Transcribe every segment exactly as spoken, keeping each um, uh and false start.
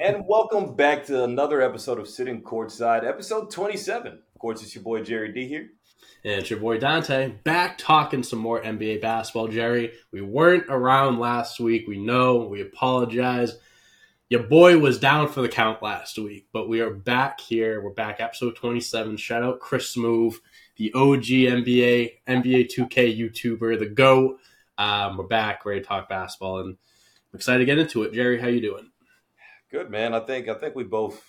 And welcome back to another episode of Sitting Courtside, episode twenty-seven. Of course, it's your boy Jerry D here. And it's your boy Dante, back talking some more N B A basketball. Jerry, we weren't around last week. We know, we apologize. Your boy was down for the count last week, but we are back here. We're back, episode twenty-seven. Shout out Chris Smoove, the O G N B A, N B A two K YouTuber, the GOAT. Um, we're back, ready to talk basketball, and I'm excited to get into it. Jerry, how you doing? Good, man. I think I think we both,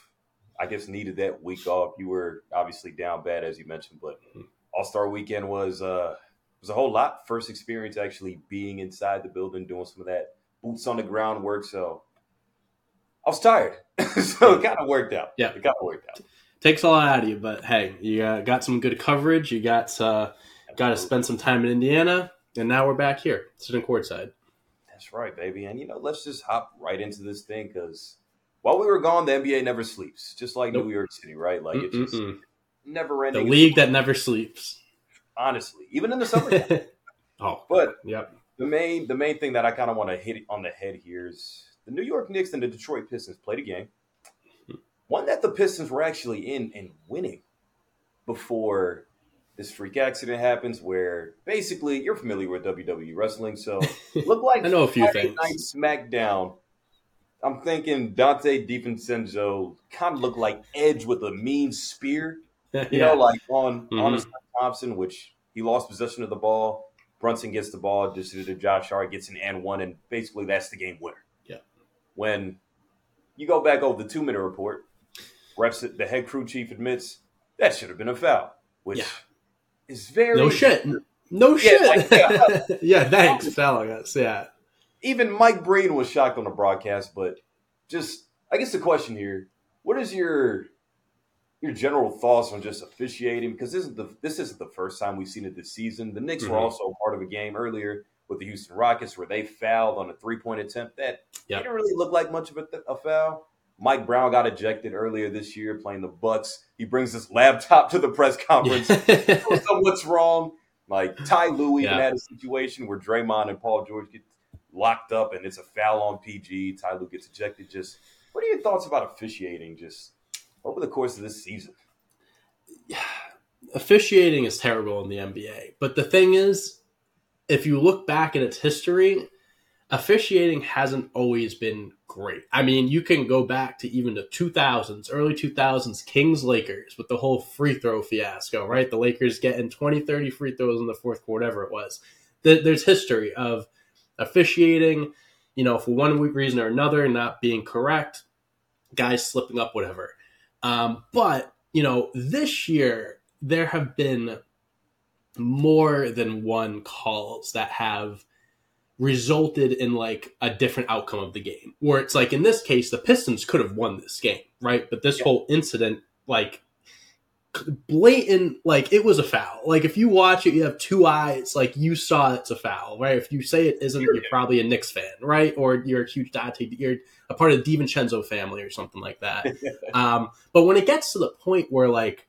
I guess, needed that week off. You were obviously down bad, as you mentioned, but All-Star Weekend was uh, was a whole lot. First experience actually being inside the building, doing some of that boots on the ground work. So I was tired, so it kind of worked out. Yeah, it kind of worked out. Takes a lot out of you, but hey, you uh, got some good coverage. You got uh, got to spend some time in Indiana, and now we're back here sitting courtside. That's right, baby. And you know, let's just hop right into this thing because while we were gone, the N B A never sleeps, just like nope. New York City, right? Like Mm-mm-mm. it's just never-ending. The league that never sleeps. Honestly, even in the summer. oh, but yep. The main the main thing that I kind of want to hit on the head here is the New York Knicks and the Detroit Pistons played a game, one that the Pistons were actually in and winning before this freak accident happens. Where basically, you're familiar with W W E wrestling, so look like I know a few Friday things. Night SmackDown. I'm thinking Dante DiVincenzo kind of looked like Edge with a mean spear, you yeah. know, like on mm-hmm. on Thompson, which he lost possession of the ball. Brunson gets the ball, just to Josh Hart, gets an and one, and basically that's the game winner. Yeah. When you go back over the two minute report, refs, the head crew chief admits that should have been a foul, which yeah. is very no shit, no shit. Yeah, like, yeah. yeah thanks for telling us. Yeah. Even Mike Breen was shocked on the broadcast, but just I guess the question here: what is your your general thoughts on just officiating? Because this isn't the this isn't the first time we've seen it this season. The Knicks mm-hmm. were also part of a game earlier with the Houston Rockets where they fouled on a three point attempt that yep. didn't really look like much of a, th- a foul. Mike Brown got ejected earlier this year playing the Bucks. He brings his laptop to the press conference. Tells them what's wrong? Like Ty Lue yeah. even had a situation where Draymond and Paul George get locked up, and it's a foul on P G. Ty Lue gets ejected. Just what are your thoughts about officiating just over the course of this season? Yeah, officiating is terrible in the N B A. But the thing is, if you look back at its history, officiating hasn't always been great. I mean, you can go back to even the two thousands, early two thousands, Kings-Lakers with the whole free throw fiasco, right? The Lakers getting twenty, thirty free throws in the fourth quarter, whatever it was. There's history of officiating, you know, for one reason or another, not being correct, guys slipping up, whatever. Um, but, you know, this year there have been more than one calls that have resulted in like a different outcome of the game where it's like, in this case, the Pistons could have won this game, right? But this yeah. whole incident, like blatant, like it was a foul. Like if you watch it, you have two eyes, like you saw it's a foul, right? If you say it isn't, you're probably a Knicks fan, right? Or you're a huge Dante, you're a part of the DiVincenzo family or something like that. um, but when it gets to the point where like,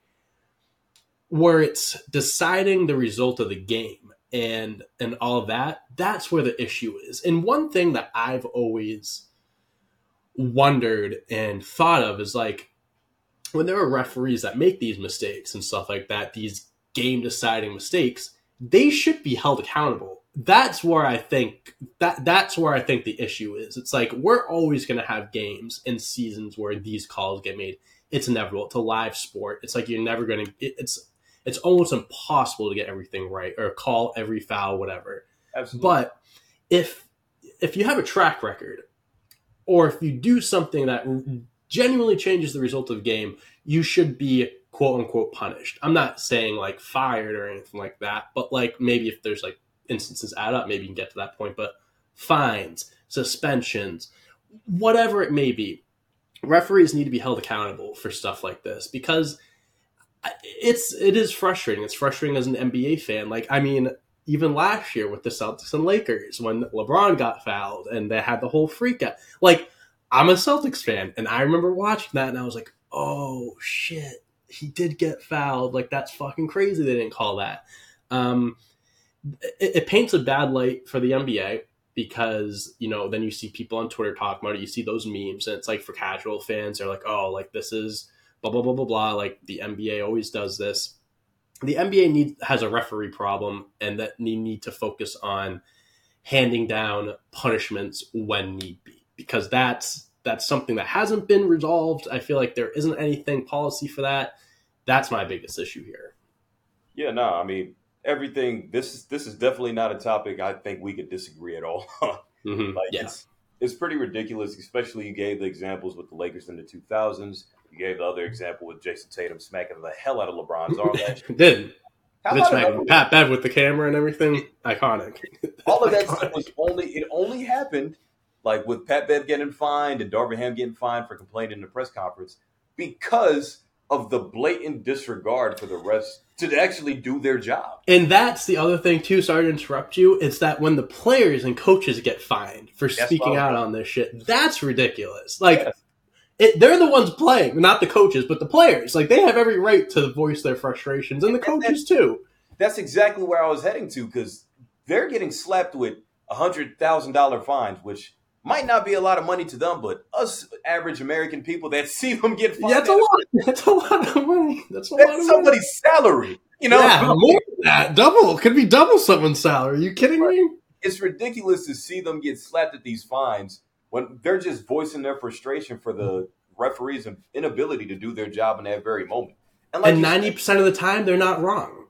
where it's deciding the result of the game and, and all of that, that's where the issue is. And one thing that I've always wondered and thought of is like, when there are referees that make these mistakes and stuff like that, these game-deciding mistakes, they should be held accountable. That's where I think that that's where I think the issue is. It's like we're always going to have games and seasons where these calls get made. It's inevitable. It's a live sport. It's like you're never going to. It's it's almost impossible to get everything right or call every foul, whatever. Absolutely. But if if you have a track record, or if you do something that genuinely changes the result of the game, you should be quote unquote punished. I'm not saying like fired or anything like that, but like maybe if there's like instances add up, maybe you can get to that point, but fines, suspensions, whatever it may be, referees need to be held accountable for stuff like this because it's, it is frustrating. It's frustrating as an N B A fan. Like, I mean, even last year with the Celtics and Lakers when LeBron got fouled and they had the whole freak out, like, I'm a Celtics fan, and I remember watching that, and I was like, oh, shit, he did get fouled. Like, that's fucking crazy they didn't call that. Um, it, it paints a bad light for the N B A, because, you know, then you see people on Twitter talk about it, you see those memes, and it's like for casual fans, they're like, oh, like this is blah, blah, blah, blah, blah. Like the N B A always does this. The N B A need, has a referee problem, and that they need to focus on handing down punishments when need be, because that's that's something that hasn't been resolved. I feel like there isn't anything policy for that. That's my biggest issue here. Yeah, no, I mean, everything, this is this is definitely not a topic I think we could disagree at all on. Mm-hmm. Like, yeah. it's, it's pretty ridiculous, especially you gave the examples with the Lakers in the two thousands. You gave the other example with Jayson Tatum smacking the hell out of LeBron's arm. Did. Mitch Mac, Pat Bev with the camera and everything, iconic. All of that iconic. Stuff was only, it only happened, like with Pat Bev getting fined and Darvin Ham getting fined for complaining in the press conference, because of the blatant disregard for the refs to actually do their job. And that's the other thing too, sorry to interrupt you, it's that when the players and coaches get fined for that's speaking out on this shit, that's ridiculous. Like, yes. It, they're the ones playing, not the coaches, but the players. Like, they have every right to voice their frustrations, and the and coaches that's, too. That's exactly where I was heading to, because they're getting slapped with one hundred thousand dollars fines, which might not be a lot of money to them, but us average American people that see them get fined. Yeah, that's a lot. That's a lot of money. That's, a that's lot of somebody's money. Salary. You know, yeah, more than that. Double. It could be double someone's salary. Are you kidding right. me? It's ridiculous to see them get slapped at these fines, when they're just voicing their frustration for the referees' inability to do their job in that very moment. And, like and ninety percent said, of the time, they're not wrong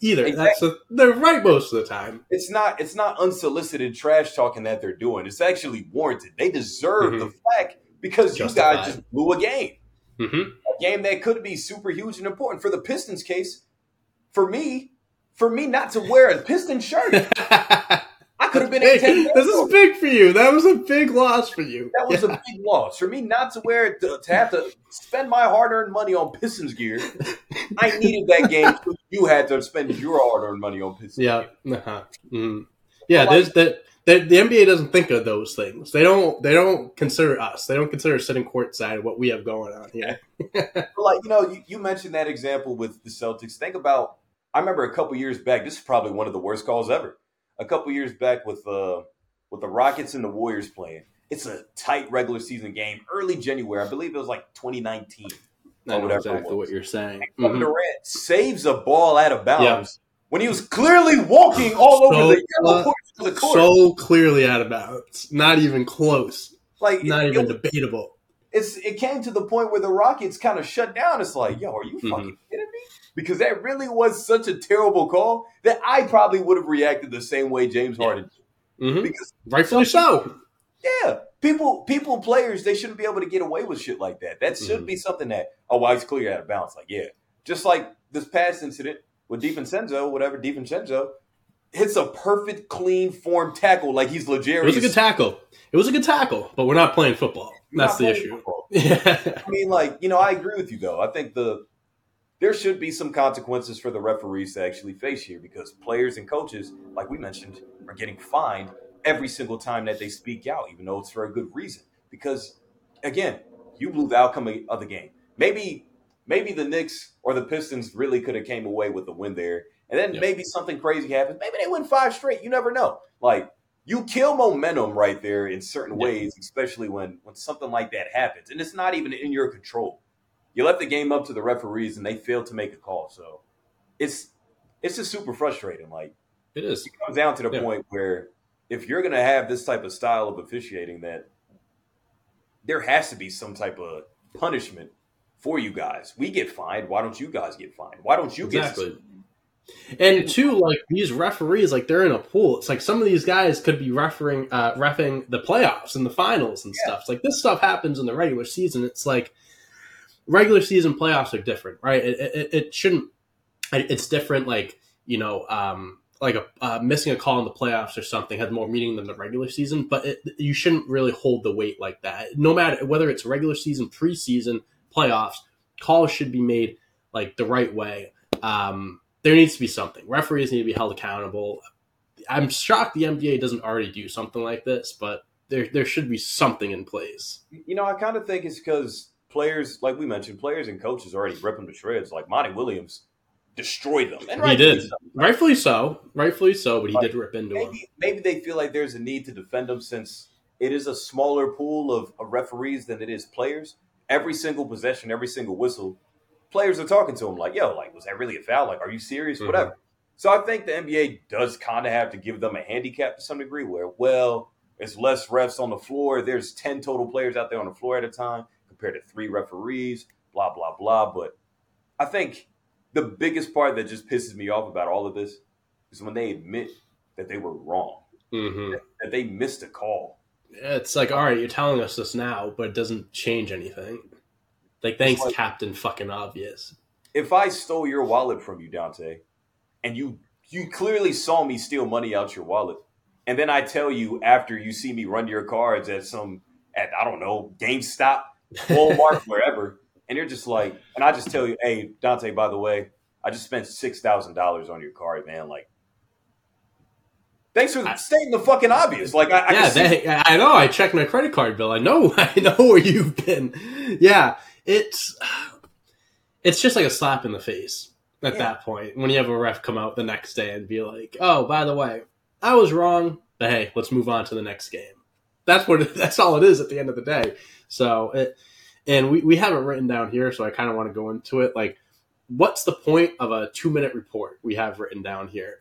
either. Exactly. That's a, they're right most of the time. It's not it's not unsolicited trash talking that they're doing. It's actually warranted. They deserve mm-hmm. the flack because just you guys just blew a game. Mm-hmm. A game that could be super huge and important. For the Pistons case, for me, for me not to wear a Pistons shirt. Could have been big. This is big for you. That was a big loss for you. That was yeah. a big loss. For me not to wear it, to, to have to spend my hard-earned money on Pistons gear, I needed that game. You had to spend your hard-earned money on Pistons yeah. gear. Uh-huh. Mm-hmm. Yeah, like, there's that. The, the N B A doesn't think of those things. They don't. They don't consider us. They don't consider sitting courtside what we have going on here. Like, you know, you, you mentioned that example with the Celtics. Think about. I remember a couple years back. This is probably one of the worst calls ever. A couple years back with uh, with the Rockets and the Warriors playing. It's a tight regular season game, early January. I believe it was like twenty nineteen. I know exactly what you're saying. Mm-hmm. Kevin Durant saves a ball out of bounds yep. when he was clearly walking all so, over the yellow portion of the court. So clearly out of bounds. Not even close. Like Not it, even it, debatable. It's It came to the point where the Rockets kind of shut down. It's like, yo, are you mm-hmm. fucking kidding me? Because that really was such a terrible call that I probably would have reacted the same way James Harden did. Mm-hmm. Because rightfully so. Yeah. People, people, players, they shouldn't be able to get away with shit like that. That should mm-hmm. be something that, oh, well, it's clear out of bounds. Like, yeah. Just like this past incident with DiVincenzo, whatever, DiVincenzo hits a perfect, clean, form tackle like he's Legarius. It was a good tackle. It was a good tackle, but we're not playing football. We're That's the issue. I mean, like, you know, I agree with you, though. I think the... There should be some consequences for the referees to actually face here, because players and coaches, like we mentioned, are getting fined every single time that they speak out, even though it's for a good reason. Because, again, you blew the outcome of the game. Maybe maybe the Knicks or the Pistons really could have came away with the win there, and then yep. maybe something crazy happens. Maybe they win five straight. You never know. Like, you kill momentum right there in certain yep. ways, especially when, when something like that happens. And it's not even in your control. You left the game up to the referees, and they failed to make a call. So it's it's just super frustrating. Like, it is. It comes down to the yeah. point where if you're going to have this type of style of officiating, that there has to be some type of punishment for you guys. We get fined. Why don't you guys get fined? Why don't you exactly. get fined? And two, like, these referees, like, they're in a pool. It's like some of these guys could be refereeing, uh, reffing the playoffs and the finals and yeah. stuff. It's like, this stuff happens in the regular season. It's like, regular season playoffs are different, right? It, it, it shouldn't. It's different, like, you know, um, like a, uh, missing a call in the playoffs or something has more meaning than the regular season. But it, you shouldn't really hold the weight like that. No matter whether it's regular season, preseason, playoffs, calls should be made like the right way. Um, there needs to be something. Referees need to be held accountable. I'm shocked the N B A doesn't already do something like this, but there there should be something in place. You know, I kind of think it's because. Players, like we mentioned, players and coaches already ripping to shreds. Like Monty Williams, destroyed them. And he did. So. Rightfully so. Rightfully so, but he like, did rip into maybe, him. Maybe they feel like there's a need to defend him since it is a smaller pool of, of referees than it is players. Every single possession, every single whistle, players are talking to him like, yo, like, was that really a foul? Like, are you serious? Mm-hmm. Whatever. So I think the N B A does kind of have to give them a handicap to some degree where, well, it's less refs on the floor. There's ten total players out there on the floor at a time compared to three referees, blah, blah, blah. But I think the biggest part that just pisses me off about all of this is when they admit that they were wrong, mm-hmm. that, that they missed a call. It's like, all right, you're telling us this now, but it doesn't change anything. Like, thanks, like, Captain Fucking Obvious. If I stole your wallet from you, Dante, and you you clearly saw me steal money out your wallet, and then I tell you after you see me run your cards at some, at I don't know, GameStop, Walmart, wherever, and you're just like, and I just tell you, hey, Dante, by the way, I just spent six thousand dollars on your card, man, like, thanks for I, stating the fucking obvious. Like I, I yeah, that, I know. I checked my credit card bill. I know. I know where you've been. Yeah, it's it's just like a slap in the face at yeah. that point when you have a ref come out the next day and be like, "Oh, by the way, I was wrong, but hey, let's move on to the next game." That's what. That's all it is at the end of the day. So, it, and we we have it written down here, so I kind of want to go into it. Like, what's the point of a two minute report we have written down here?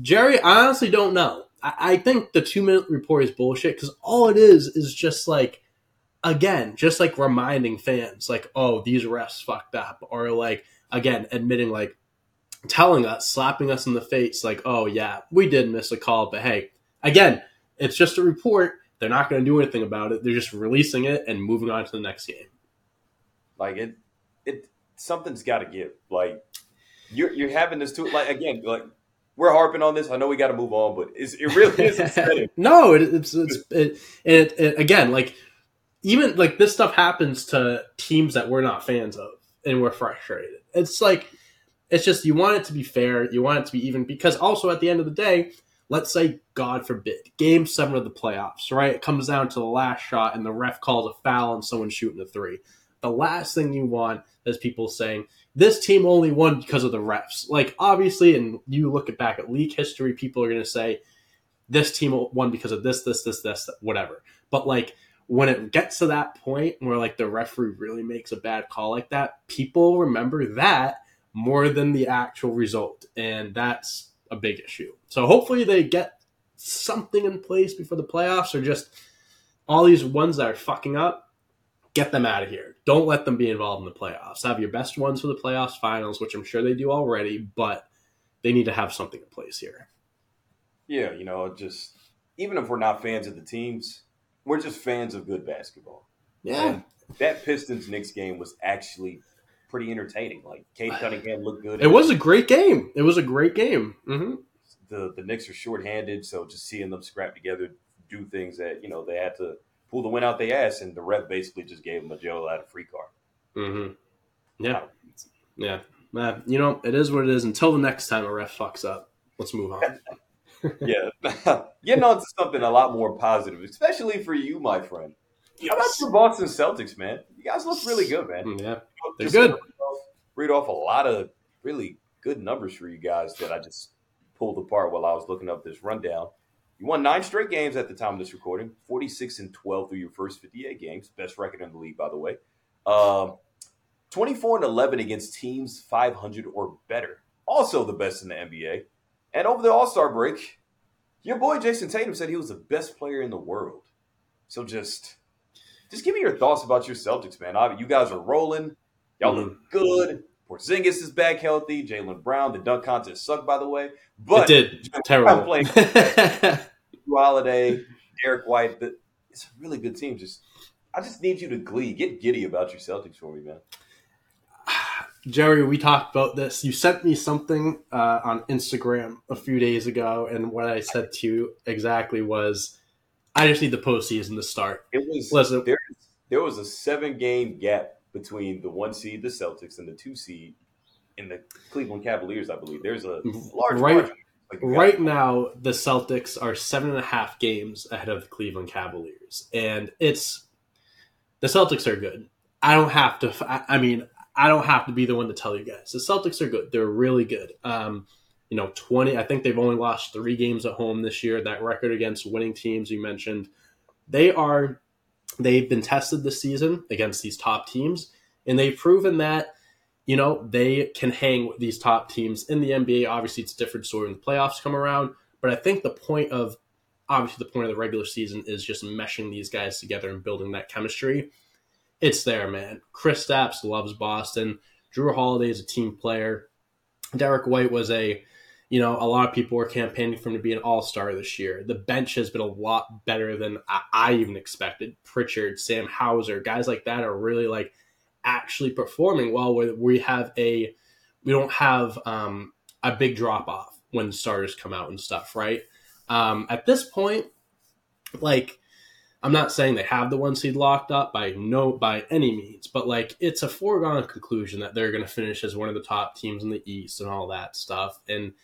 Jerry, I honestly don't know. I, I think the two-minute report is bullshit because all it is is just like, again, just like reminding fans, like, oh, these refs fucked up. Or like, again, admitting, like, telling us, slapping us in the face, like, oh, yeah, we did miss a call. But, hey, again, it's just a report. They're not going to do anything about it. They're just releasing it and moving on to the next game. Like, it, it something's got to give. Like, you're, you're having this, too. Like, again, like, we're harping on this. I know we got to move on, but it's, it really is upsetting. No, it, it's it's it, it, it again like even like this stuff happens to teams that we're not fans of, and we're frustrated. It's like it's just you want it to be fair, you want it to be even because also at the end of the day, let's say God forbid, game seven of the playoffs, right? It comes down to the last shot, and the ref calls a foul on someone shooting a three. The last thing you want is people saying, this team only won because of the refs. Like, obviously, and you look at back at league history, people are going to say, this team won because of this, this, this, this, whatever. But, like, when it gets to that point where, like, the referee really makes a bad call like that, people remember that more than the actual result. And that's a big issue. So hopefully they get something in place before the playoffs or just all these ones that are fucking up. Get them out of here. Don't let them be involved in the playoffs. Have your best ones for the playoffs finals, which I'm sure they do already, but they need to have something in place here. Yeah, you know, just even if we're not fans of the teams, we're just fans of good basketball. Yeah. And that Pistons-Knicks game was actually pretty entertaining. Like, Cade Cunningham looked good. It was a great game. It was a great game. Mm-hmm. The, the Knicks are shorthanded, so just seeing them scrap together, do things that, you know, they had to pull the win out they ass, and the ref basically just gave them a jail out of free card. Mm-hmm. Yeah. Yeah. Man, you know, it is what it is. Until the next time a ref fucks up, let's move on. Yeah. Getting on to something a lot more positive, especially for you, my friend. Yes. How about the Boston Celtics, man? You guys look really good, man. Yeah. They're just good. Read off, read off a lot of really good numbers for you guys that I just pulled apart while I was looking up this rundown. You won nine straight games at the time of this recording, forty-six and twelve through your first fifty-eight games. Best record in the league, by the way. Uh, twenty-four and eleven against teams five hundred or better. Also the best in the N B A. And over the All-Star break, your boy Jayson Tatum said he was the best player in the world. So just, just give me your thoughts about your Celtics, man. I, you guys are rolling. Y'all mm-hmm. look good. Porzingis is back healthy. Jalen Brown, the dunk contest sucked, by the way. But it did. Terrible. Playing Holiday, Derek White. It's a really good team. Just, I just need you to glee. Get giddy about your Celtics for me, man. Jerry, we talked about this. You sent me something uh, on Instagram a few days ago, and what I said to you exactly was, I just need the postseason to start. It was Listen, there, there was a seven-game gap between the one seed, the Celtics, and the two seed, and the Cleveland Cavaliers, I believe. There's a large right, margin. Like right now, the Celtics are seven and a half games ahead of the Cleveland Cavaliers. And it's – the Celtics are good. I don't have to – I mean, I don't have to be the one to tell you guys. The Celtics are good. They're really good. Um, you know, twenty I think they've only lost three games at home this year. That record against winning teams you mentioned. They are, they've been tested this season against these top teams, and they've proven that, you know, they can hang with these top teams in the N B A. Obviously, it's a different story when the playoffs come around, but I think the point of, obviously the point of the regular season is just meshing these guys together and building that chemistry. It's there, man. Kristaps loves Boston. Jrue Holiday is a team player. Derek White was a, you know, a lot of people were campaigning for him to be an all-star this year. The bench has been a lot better than I, I even expected. Pritchard, Sam Hauser, guys like that are really like actually performing well. Where we have a, we don't have um, a big drop-off when starters come out and stuff, right? Um, at this point, like, I'm not saying they have the one seed locked up by no by any means, but like it's a foregone conclusion that they're going to finish as one of the top teams in the East and all that stuff. And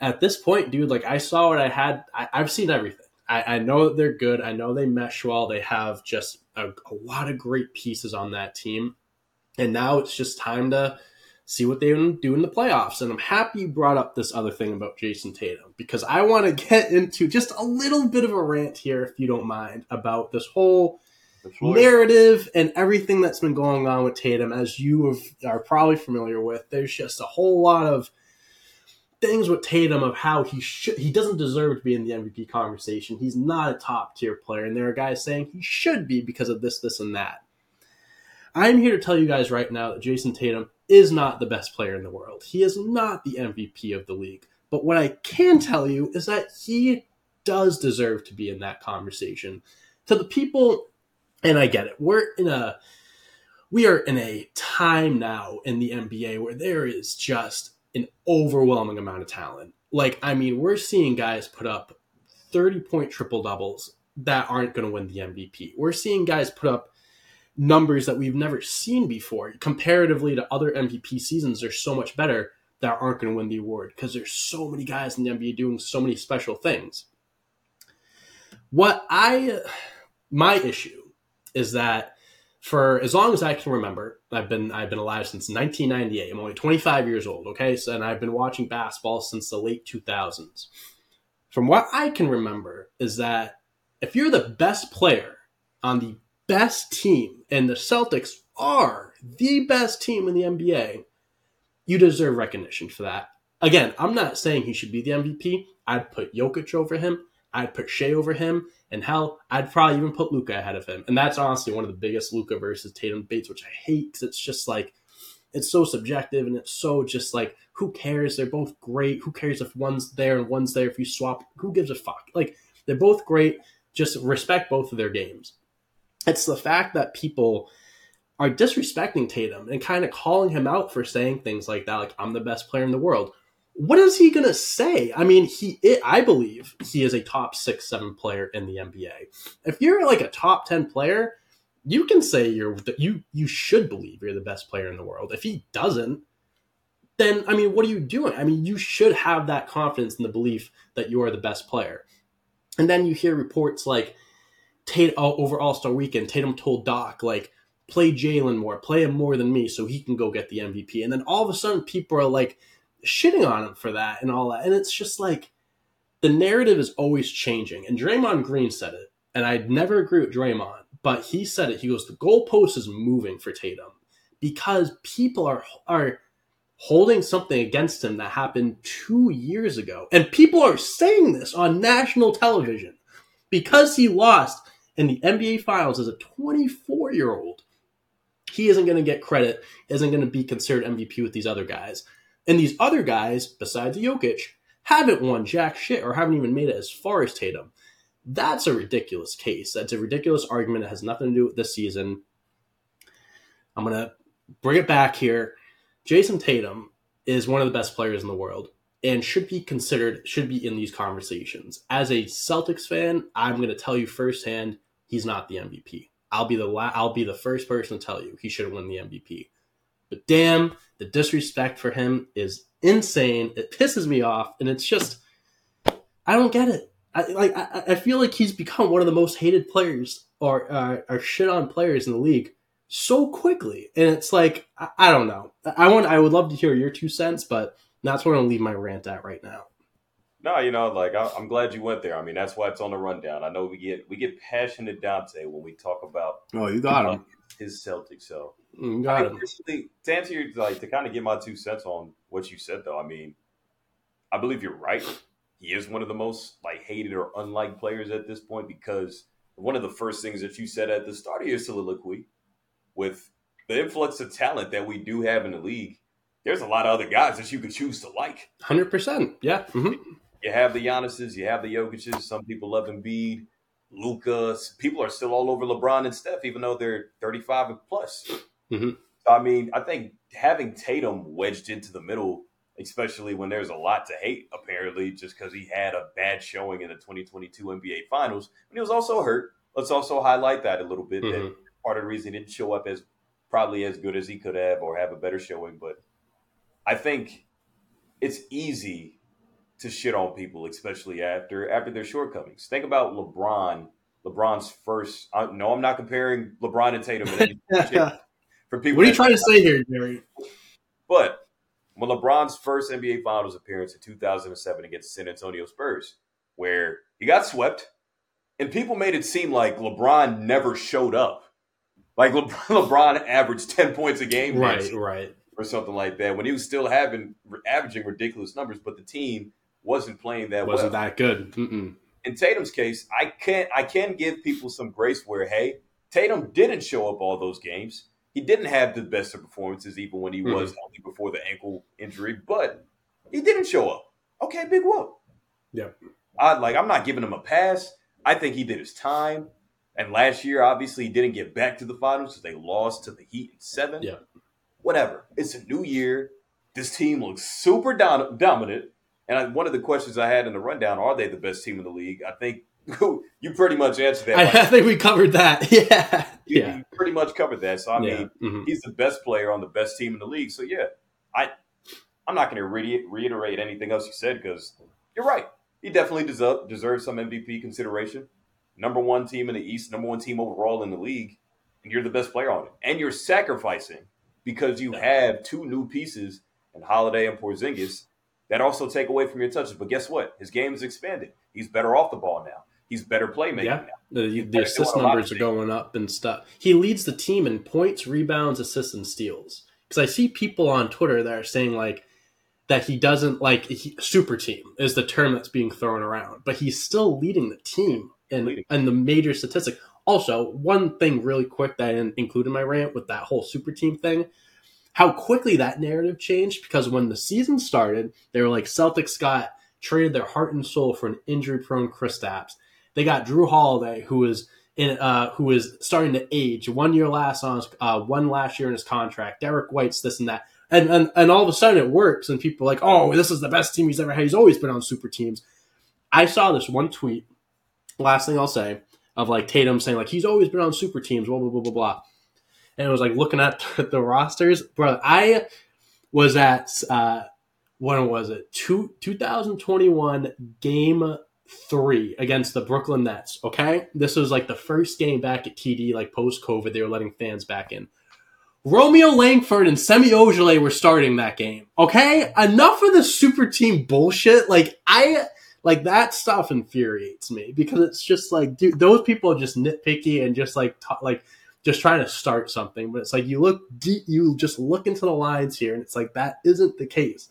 at this point, dude, like I saw what I had. I, I've seen everything. I, I know that they're good. I know they mesh well. They have just a, a lot of great pieces on that team. And now it's just time to see what they do in the playoffs. And I'm happy you brought up this other thing about Jayson Tatum, because I want to get into just a little bit of a rant here, if you don't mind, about this whole narrative and everything that's been going on with Tatum. As you have, are probably familiar with, there's just a whole lot of things with Tatum of how he should, he doesn't deserve to be in the M V P conversation. He's not a top tier player. And there are guys saying he should be because of this, this, and that. I'm here to tell you guys right now that Jayson Tatum is not the best player in the world. He is not the M V P of the league. But what I can tell you is that he does deserve to be in that conversation. To the people, and I get it, we're in a, we are in a time now in the N B A where there is just an overwhelming amount of talent. Like, I mean, we're seeing guys put up thirty-point triple-doubles that aren't going to win the M V P. We're seeing guys put up numbers that we've never seen before. Comparatively to other M V P seasons, they're so much better that aren't going to win the award because there's so many guys in the N B A doing so many special things. What I, my issue is that for as long as I can remember, I've been, I've been alive since nineteen ninety-eight. I'm only twenty-five years old. Okay. So, and I've been watching basketball since the late two thousands. From what I can remember is that if you're the best player on the best team, and the Celtics are the best team in the N B A, you deserve recognition for that. Again, I'm not saying he should be the M V P. I'd put Jokic over him. I'd put Shai over him. And hell, I'd probably even put Luka ahead of him. And that's honestly one of the biggest Luka versus Tatum debates, which I hate because it's just like, it's so subjective and it's so just like, who cares? They're both great. Who cares if one's there and one's there? If you swap, who gives a fuck? Like, they're both great. Just respect both of their games. It's the fact that people are disrespecting Tatum and kind of calling him out for saying things like that, like, I'm the best player in the world. What is he going to say? I mean, he, it, I believe he is a top six, seven player in the N B A. If you're like a top ten player, you can say you're, you, you should believe you're the best player in the world. If he doesn't, then, I mean, what are you doing? I mean, you should have that confidence in the belief that you are the best player. And then you hear reports like, Tatum, over All-Star Weekend, Tatum told Doc, like, play Jalen more, play him more than me so he can go get the M V P. And then all of a sudden people are, like, shitting on him for that and all that. And it's just, like, the narrative is always changing. And Draymond Green said it, and I'd never agree with Draymond, but he said it. He goes, the goalpost is moving for Tatum because people are are holding something against him that happened two years ago. And people are saying this on national television because he lost in the N B A Finals as a twenty-four-year-old, he isn't going to get credit, isn't going to be considered M V P with these other guys. And these other guys, besides Jokic, haven't won jack shit or haven't even made it as far as Tatum. That's a ridiculous case. That's a ridiculous argument. It has nothing to do with this season. I'm going to bring it back here. Jayson Tatum is one of the best players in the world and should be considered, should be in these conversations. As a Celtics fan, I'm going to tell you firsthand, he's not the M V P. I'll be the la- I'll be the first person to tell you he should have won the M V P. But damn, the disrespect for him is insane. It pisses me off, and it's just, I don't get it. I like I, I feel like he's become one of the most hated players or uh, or shit on players in the league so quickly. And it's like, I, I don't know. I want, I would love to hear your two cents, but that's where I'm going to leave my rant at right now. No, you know, like, I, I'm glad you went there. I mean, that's why it's on the rundown. I know we get we get passionate Dante when we talk about oh, you got him. his Celtics. So, you got I mean, him. Personally, to answer your, like, to kind of get my two cents on what you said, though, I mean, I believe you're right. He is one of the most, like, hated or unliked players at this point, because one of the first things that you said at the start of your soliloquy, with the influx of talent that we do have in the league, there's a lot of other guys that you could choose to like. one hundred percent. Yeah. Mm-hmm. You have the Giannis's, you have the Jokic's. Some people love Embiid, Luka. People are still all over LeBron and Steph, even though they're thirty-five and plus. Mm-hmm. I mean, I think having Tatum wedged into the middle, especially when there's a lot to hate, apparently, just because he had a bad showing in the twenty twenty-two N B A Finals, and he was also hurt. Let's also highlight that a little bit. Mm-hmm. That part of the reason he didn't show up as probably as good as he could have, or have a better showing. But I think it's easy to shit on people, especially after after their shortcomings. Think about LeBron. LeBron's first. I, no, I'm not comparing LeBron and Tatum. For people, what are you trying to say here, Jerry? But when LeBron's first N B A Finals appearance in two thousand seven against San Antonio Spurs, where he got swept, and people made it seem like LeBron never showed up, like Le- LeBron averaged ten points a game, right, next, right, or something like that, when he was still having averaging ridiculous numbers, but the team wasn't playing that wasn't well. Wasn't that good. Mm-mm. In Tatum's case, I can I can give people some grace where, hey, Tatum didn't show up all those games. He didn't have the best of performances, even when he mm-hmm. was only before the ankle injury, but he didn't show up. Okay, big whoop. Yeah. I, like, I'm not giving him a pass. I think he did his time. And last year, obviously, he didn't get back to the finals because they lost to the Heat in seven. Yeah. Whatever. It's a new year. This team looks super dom- dominant. And one of the questions I had in the rundown, are they the best team in the league? I think you pretty much answered that. I, I think we covered that. Yeah. You, yeah. you pretty much covered that. So, I yeah. mean, mm-hmm. he's the best player on the best team in the league. So, yeah, I, I'm not going to re- reiterate anything else you said, because you're right. He definitely deserve, deserves some M V P consideration. Number one team in the East, number one team overall in the league, and you're the best player on it. And you're sacrificing because you have two new pieces in Holiday and Porzingis that also take away from your touches. But guess what? His game is expanded. He's better off the ball now. He's better playmaking yeah. now. The, the assist numbers are going up and stuff. He leads the team in points, rebounds, assists, and steals. Because I see people on Twitter that are saying, like, that he doesn't, like, he, super team is the term that's being thrown around. But he's still leading the team in, in the major statistic. Also, one thing really quick that I didn't include in my rant with that whole super team thing, how quickly that narrative changed, because when the season started, they were like, Celtics got traded their heart and soul for an injury-prone Kristaps. They got Jrue Holiday, who is in, uh, who is starting to age. One year last on his, uh, one last year in his contract. Derek White's this and that, and and and all of a sudden it works, and people are like, oh, this is the best team he's ever had. He's always been on super teams. I saw this one tweet. Last thing I'll say, of like Tatum saying like he's always been on super teams. Blah blah blah blah blah. And it was like looking at the rosters, brother. I was at uh, when was it? Two twenty twenty-one game three against the Brooklyn Nets. Okay, this was like the first game back at T D, like post COVID. They were letting fans back in. Romeo Langford and Semi Ojeleye were starting that game. Okay, enough of the super team bullshit. Like I like that stuff infuriates me, because it's just like, dude, those people are just nitpicky and just like t- like. just trying to start something, but it's like you look deep, you just look into the lines here, and it's like that isn't the case.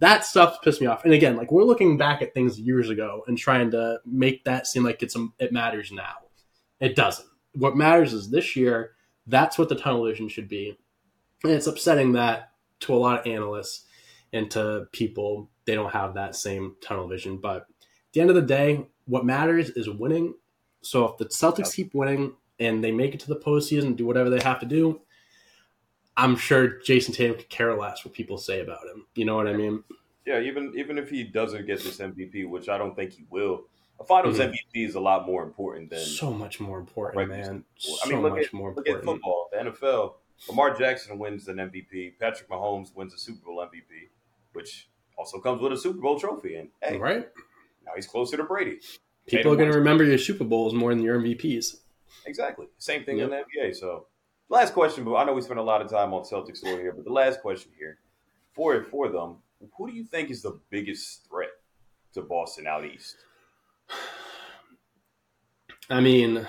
That stuff pissed me off. And again, like we're looking back at things years ago and trying to make that seem like it's a, it matters now. It doesn't. What matters is this year. That's what the tunnel vision should be, and it's upsetting that to a lot of analysts and to people, they don't have that same tunnel vision. But at the end of the day, what matters is winning. So if the Celtics keep winning and they make it to the postseason, do whatever they have to do, I'm sure Jayson Tatum could care less what people say about him. You know what I mean? Yeah, even even if he doesn't get this M V P, which I don't think he will, a Finals mm-hmm. M V P is a lot more important than so much more important, right, man. So I mean, look much at, more look important. At football, the N F L. Lamar Jackson wins an M V P. Patrick Mahomes wins a Super Bowl M V P, which also comes with a Super Bowl trophy. And hey, right now he's closer to Brady. People Tatum are going to remember your Super Bowls more than your M V Ps. Exactly. Same thing yep. in the N B A. So Last question, but I know we spent a lot of time on Celtics story here, but the last question here for for them, who do you think is the biggest threat to Boston out east? I mean,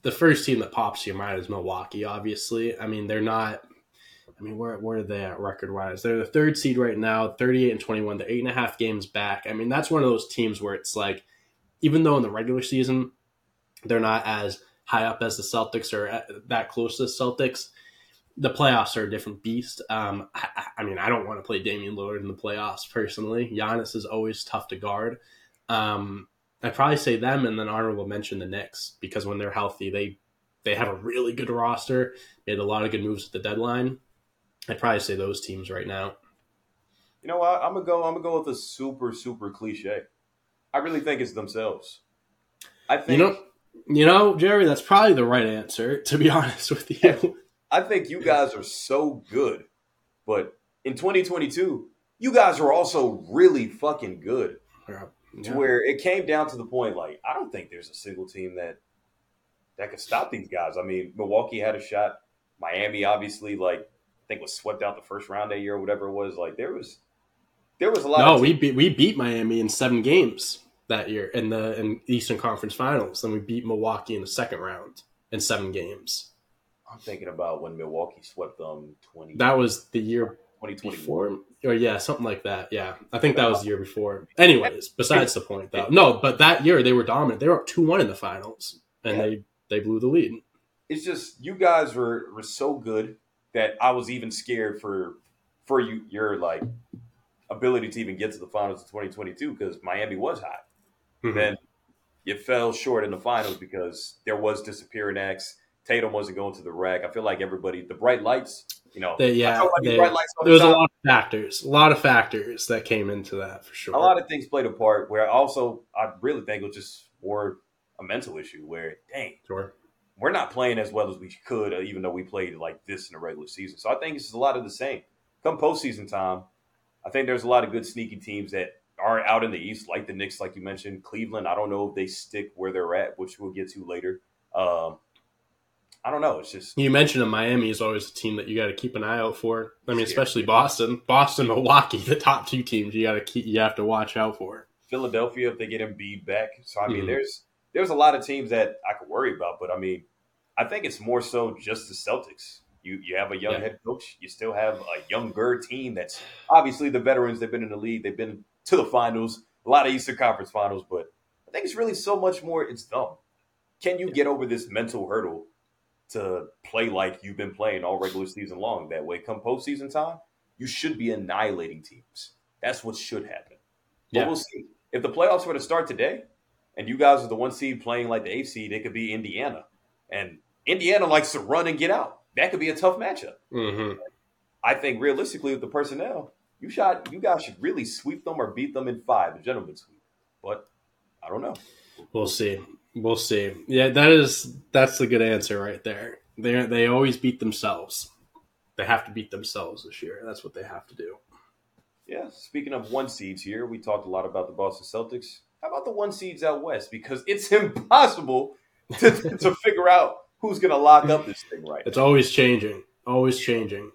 the first team that pops to your mind is Milwaukee, obviously. I mean, they're not – I mean, where, where are they at record-wise? They're the third seed right now, thirty-eight and twenty-one. They're eight and a half games back. I mean, that's one of those teams where it's like, even though in the regular season they're not as high up as the Celtics or that close to the Celtics, the playoffs are a different beast. Um, I, I mean, I don't want to play Damian Lillard in the playoffs personally. Giannis is always tough to guard. Um I'd probably say them, and then honorable mention the Knicks, because when they're healthy, they they have a really good roster, made a lot of good moves at the deadline. I'd probably say those teams right now. You know, I, I'm gonna go. I'm gonna go with a super super cliche. I really think it's themselves. I think you know, you know, Jerry, that's probably the right answer. To be honest with you, I think you guys are so good, but in twenty twenty-two, you guys were also really fucking good. Yeah. To yeah. where it came down to the point, like, I don't think there's a single team that that could stop these guys. I mean, Milwaukee had a shot. Miami, obviously, like, I think was swept out the first round that year or whatever it was. Like, there was there was a lot no, of – No, we beat, we beat Miami in seven games that year in the in Eastern Conference Finals. Then we beat Milwaukee in the second round in seven games. I'm thinking about when Milwaukee swept them twenty – That was the year – twenty twenty-four or yeah, something like that. Yeah, I think that was the year before. Anyways, besides the point, though. No, but that year they were dominant. They were up two one in the finals, and yeah. they, they blew the lead. It's just you guys were, were so good that I was even scared for for you your like ability to even get to the finals in twenty twenty-two because Miami was hot. Mm-hmm. Then you fell short in the finals because there was disappearing acts. Tatum wasn't going to the rack. I feel like everybody, the bright lights. You know, they, yeah, they, right there was time. a lot of factors, a lot of factors that came into that for sure. A lot of things played a part where also I really think it was just more a mental issue where, dang, sure. we're not playing as well as we could, even though we played like this in the regular season. So I think it's just a lot of the same. Come postseason time, I think there's a lot of good sneaky teams that are out in the East, like the Knicks, like you mentioned. Cleveland, I don't know if they stick where they're at, which we'll get to later. Um, I don't know. It's just you mentioned that Miami is always a team that you got to keep an eye out for. I mean, especially Boston, Boston, Milwaukee, the top two teams you got to keep. You have to watch out for Philadelphia if they get Embiid back. So I mean, mm-hmm. there's there's a lot of teams that I could worry about, but I mean, I think it's more so just the Celtics. You you have a young yeah. head coach. You still have a younger team that's obviously the veterans. They've been in the league. They've been to the finals, a lot of Eastern Conference Finals. But I think it's really so much more. It's dumb. Can you yeah. get over this mental hurdle to play like you've been playing all regular season long? That way, come postseason time, you should be annihilating teams. That's what should happen. But yeah. we'll see. If the playoffs were to start today, and you guys are the one seed playing like the eighth seed, it could be Indiana. And Indiana likes to run and get out. That could be a tough matchup. Mm-hmm. I think realistically, with the personnel, you shot, you guys should really sweep them or beat them in five, a gentleman's sweep. But I don't know. We'll see. We'll see. Yeah, that is that's the good answer right there. They they always beat themselves. They have to beat themselves this year. That's what they have to do. Yeah. Speaking of one seeds here, we talked a lot about the Boston Celtics. How about the one seeds out west? Because it's impossible to to figure out who's going to lock up this thing right now. It's always changing. Always changing.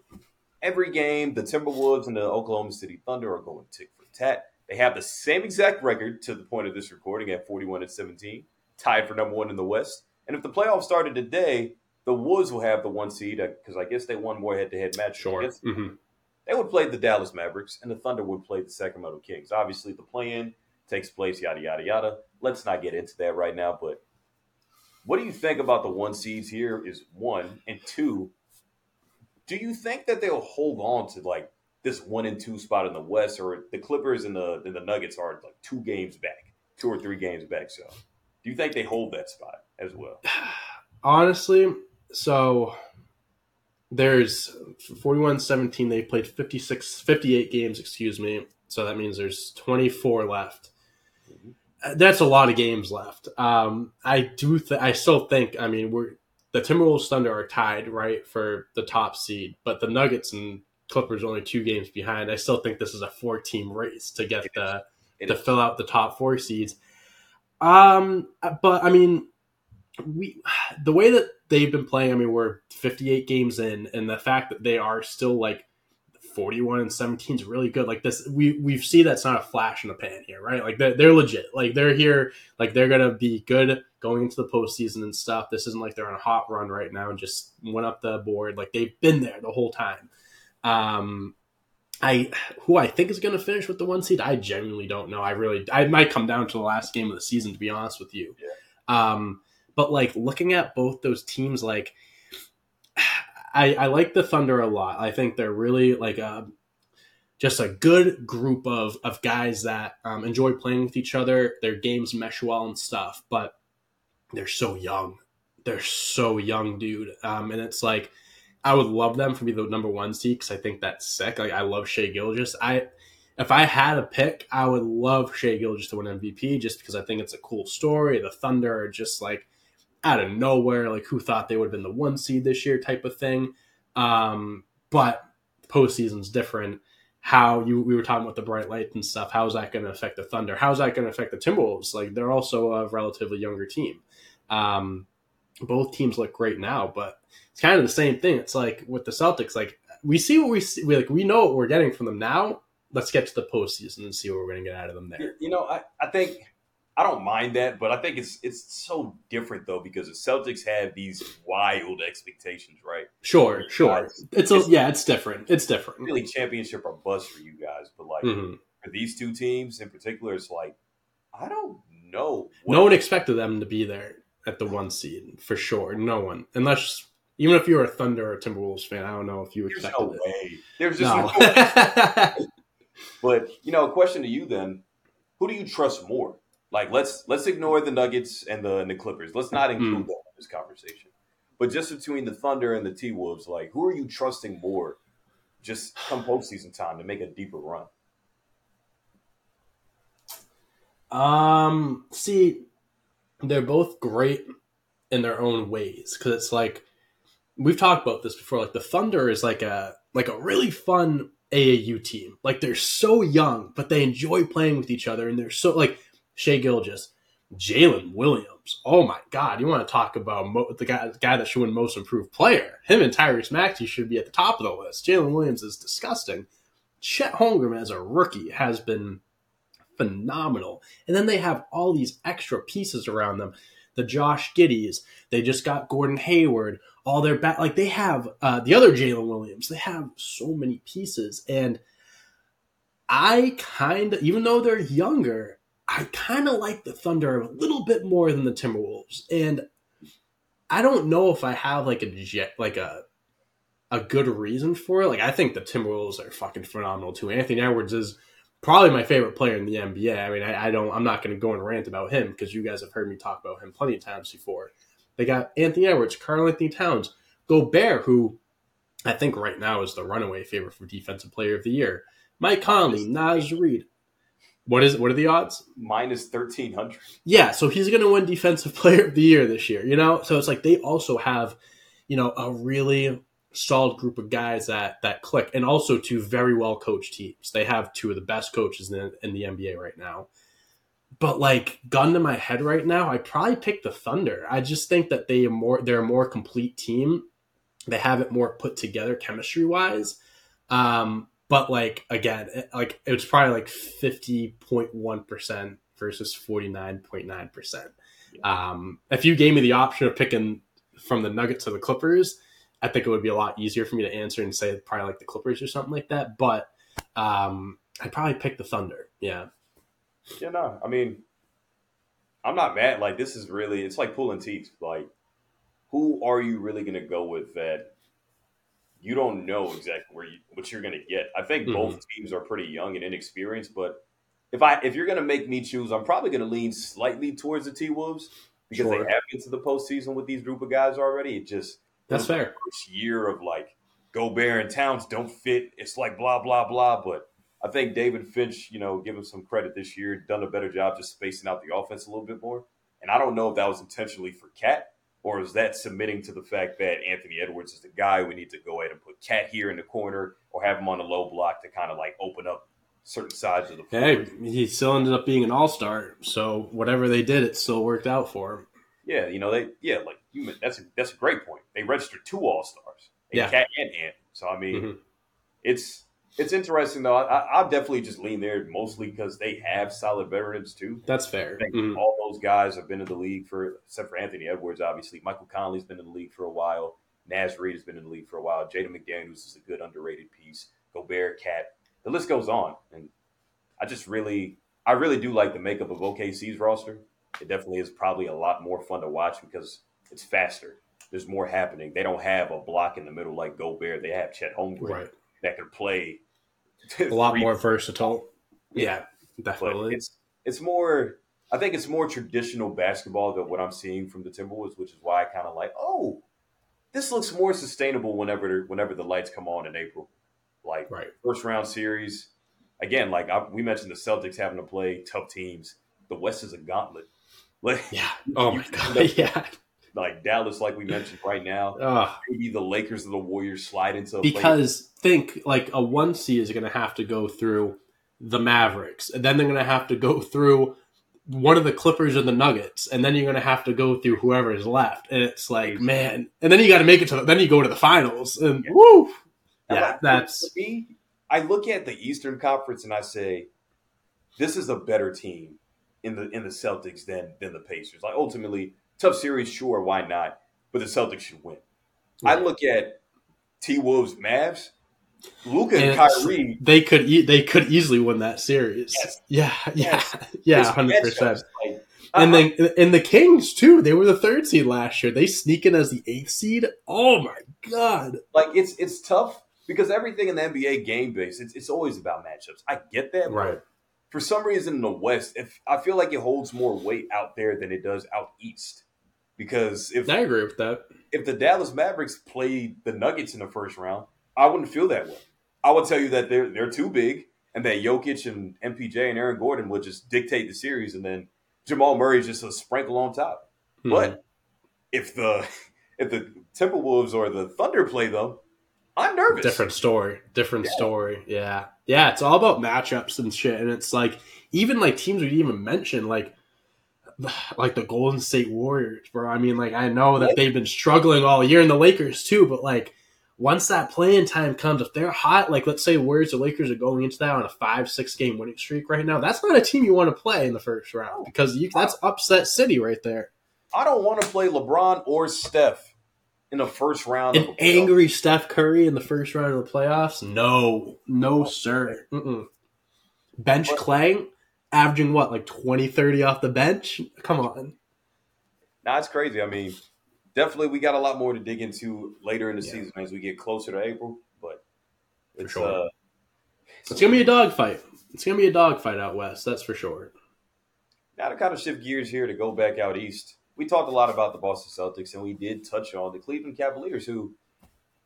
Every game, the Timberwolves and the Oklahoma City Thunder are going tick for tat. They have the same exact record to the point of this recording at forty-one and seventeen. Tied for number one in the West. And if the playoffs started today, the Wolves will have the one seed because I guess they won more head-to-head matches. Sure. Mm-hmm. They would play the Dallas Mavericks, and the Thunder would play the Sacramento Kings. Obviously, the play-in takes place, yada, yada, yada. Let's not get into that right now. But what do you think about the one seeds here is one. And two, do you think that they'll hold on to, like, this one and two spot in the West, or the Clippers and the, and the Nuggets are, like, two games back, two or three games back, so... Do you think they hold that spot as well? Honestly, so there's forty-one seventeen. They played fifty-six, fifty-eight games, excuse me. So that means there's twenty-four left. Mm-hmm. That's a lot of games left. Um, I do. Th- I still think, I mean, we're the Timberwolves Thunder are tied, right, for the top seed. But the Nuggets and Clippers are only two games behind. I still think this is a four-team race to get it the – to is. fill out the top four seeds. Um, but I mean, we the way that they've been playing. I mean, we're fifty-eight games in, and the fact that they are still like forty-one and seventeen is really good. Like this, we we see that's not a flash in the pan here, right? Like they're, they're legit. Like they're here. Like they're gonna be good going into the postseason and stuff. This isn't like they're on a hot run right now and just went up the board. Like they've been there the whole time. Um, I who I think is gonna finish with the one seed, I genuinely don't know. I really, I might come down to the last game of the season, to be honest with you. Yeah. Um, but like looking at both those teams, like. I, I like the Thunder a lot. I think they're really like a, just a good group of of guys that um, enjoy playing with each other. Their games mesh well and stuff, but they're so young. They're so young, dude. Um, and it's like I would love them for me the number one seed because I think that's sick. Like I love Shai Gilgeous. I if I had a pick, I would love Shai Gilgeous to win M V P just because I think it's a cool story. The Thunder are just like. Out of nowhere, like who thought they would have been the one seed this year type of thing. Um, but postseason's different. How you we were talking about the bright lights and stuff. How is that going to affect the Thunder? How is that going to affect the Timberwolves? Like they're also a relatively younger team. Um, both teams look great now, but it's kind of the same thing. It's like with the Celtics, like we see what we see. We like we know what we're getting from them now. Let's get to the postseason and see what we're going to get out of them there. You know, I, I think. I don't mind that, but I think it's it's so different, though, because the Celtics have these wild expectations, right? Sure, sure. Guys, it's, a, it's Yeah, it's different. It's different. Really championship or bust for you guys, but, like, mm-hmm. for these two teams in particular, it's like, I don't know. No one expected them to be there at the one seed, for sure. No one. Unless, even if you were a Thunder or Timberwolves fan, I don't know if you expected There's no it. Way. There's just no way. But, you know, a question to you, then. Who do you trust more? Like let's let's ignore the Nuggets and the and the Clippers. Let's not include mm. that in this conversation. But just between the Thunder and the T-Wolves, like who are you trusting more? Just come postseason time to make a deeper run. Um, see, they're both great in their own ways because it's like we've talked about this before. Like the Thunder is like a like a really fun A A U team. Like they're so young, but they enjoy playing with each other, and they're so like. Shai Gilgeous, Jalen Williams. Oh my God! You want to talk about mo- the guy, the guy that should win Most Improved Player? Him and Tyrese Maxey should be at the top of the list. Jalen Williams is disgusting. Chet Holmgren as a rookie has been phenomenal, and then they have all these extra pieces around them. The Josh Giddies. They just got Gordon Hayward. All their back, like they have uh, the other Jalen Williams. They have so many pieces, and I kind of, even though they're younger. I kind of like the Thunder a little bit more than the Timberwolves, and I don't know if I have like a like a a good reason for it. Like I think the Timberwolves are fucking phenomenal too. Anthony Edwards is probably my favorite player in the N B A. I mean, I, I don't, I'm not going to go and rant about him because you guys have heard me talk about him plenty of times before. They got Anthony Edwards, Karl Anthony Towns, Gobert, who I think right now is the runaway favorite for Defensive Player of the Year. Mike Conley, Naz Reid. What is? What are the odds? minus thirteen hundred Yeah, so he's going to win Defensive Player of the Year this year, you know? So it's like they also have, you know, a really solid group of guys that that click, and also two very well-coached teams. They have two of the best coaches in, in the N B A right now. But, like, gun to my head right now, I probably pick the Thunder. I just think that they are more, they're a more complete team. They have it more put together chemistry-wise. Um But, like, again, like it was probably like fifty point one percent versus forty-nine point nine percent. Um, if you gave me the option of picking from the Nuggets to the Clippers, I think it would be a lot easier for me to answer and say probably like the Clippers or something like that. But um, I'd probably pick the Thunder. Yeah. Yeah, no. I mean, I'm not mad. Like, this is really – it's like pulling teeth. Like, who are you really going to go with that – you don't know exactly where you, what you're going to get. I think mm-hmm. both teams are pretty young and inexperienced, but if I if you're going to make me choose, I'm probably going to lean slightly towards the T-Wolves because sure. they have been to the postseason with these group of guys already. It just that's fair. First year of like Gobert and Towns don't fit. It's like blah blah blah. But I think David Finch, you know, give him some credit this year, done a better job just spacing out the offense a little bit more. And I don't know if that was intentionally for Cat. Or is that submitting to the fact that Anthony Edwards is the guy we need to go ahead and put Cat here in the corner or have him on a low block to kind of like open up certain sides of the floor? Hey, he still ended up being an all-star. So whatever they did, it still worked out for him. Yeah, you know, they yeah, like you, that's a, that's a great point. They registered two All-Stars, and yeah. Cat and Ant. So, I mean, mm-hmm. it's it's interesting, though. I, I definitely just lean there mostly because they have solid veterans, too. That's fair. I think mm-hmm. all those guys have been in the league for – except for Anthony Edwards, obviously. Michael Conley's been in the league for a while. Naz Reid has been in the league for a while. Jaden McDaniels is a good underrated piece. Gobert, Cat. The list goes on. And I just really – I really do like the makeup of O K C's roster. It definitely is probably a lot more fun to watch because it's faster. There's more happening. They don't have a block in the middle like Gobert. They have Chet Holmgren right. that can play. A lot more versatile. Yeah, yeah definitely. But it's it's more – I think it's more traditional basketball than what I'm seeing from the Timberwolves, which is why I kind of like, oh, this looks more sustainable whenever whenever the lights come on in April. Like right. first-round series. Again, like I, we mentioned the Celtics having to play tough teams. The West is a gauntlet. Like, yeah. Oh, my God. Up, yeah. Like Dallas, like we mentioned right now. Uh, maybe the Lakers or the Warriors slide into a Because play. Think, like, a one seed is going to have to go through the Mavericks. And then they're going to have to go through one of the Clippers and the Nuggets. And then you're going to have to go through whoever is left. And it's like, exactly. man. And then you got to make it to – then you go to the finals. And, yeah. woo. Yeah, yeah that's – me, I look at the Eastern Conference and I say, this is a better team. In the in the Celtics than than the Pacers. Like ultimately, tough series, sure, why not? But the Celtics should win. Yeah. I look at T Wolves, Mavs, Luka and, and Kyrie. They could e- they could easily win that series. Yes. Yeah, yes. yeah, yeah, hundred percent. Like, and uh-huh. then and the Kings too. They were the third seed last year. They sneak in as the eighth seed. Oh my God! Like it's it's tough because everything in the N B A game based. It's it's always about matchups. I get that, right? But for some reason in the West, if I feel like it holds more weight out there than it does out East. Because if I agree with that. If the Dallas Mavericks played the Nuggets in the first round, I wouldn't feel that way. I would tell you that they're they're too big and that Jokic and M P J and Aaron Gordon would just dictate the series and then Jamal Murray's just a sprinkle on top. Hmm. But if the if the Timberwolves or the Thunder play them, I'm nervous. Different story. Different yeah. story. Yeah. Yeah, it's all about matchups and shit. And it's like, even like teams we didn't even mention, like like the Golden State Warriors, bro. I mean, like I know that they've been struggling all year and the Lakers too, but like once that play-in time comes, if they're hot, like let's say Warriors or Lakers are going into that on a five, six game winning streak right now, that's not a team you want to play in the first round because you, that's upset city right there. I don't want to play LeBron or Steph. In the first round, an of the angry Steph Curry in the first round of the playoffs? No, no, sir. Mm-mm. Bench but, Clay, averaging what, like twenty, thirty off the bench? Come on. Nah, it's crazy. I mean, definitely we got a lot more to dig into later in the yeah. season as we get closer to April. But it's, for sure. uh, it's, it's gonna be a dogfight. It's gonna be a dogfight out west. That's for sure. Now to kind of shift gears here to go back out east. We talked a lot about the Boston Celtics, and we did touch on the Cleveland Cavaliers, who,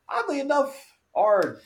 oddly enough, are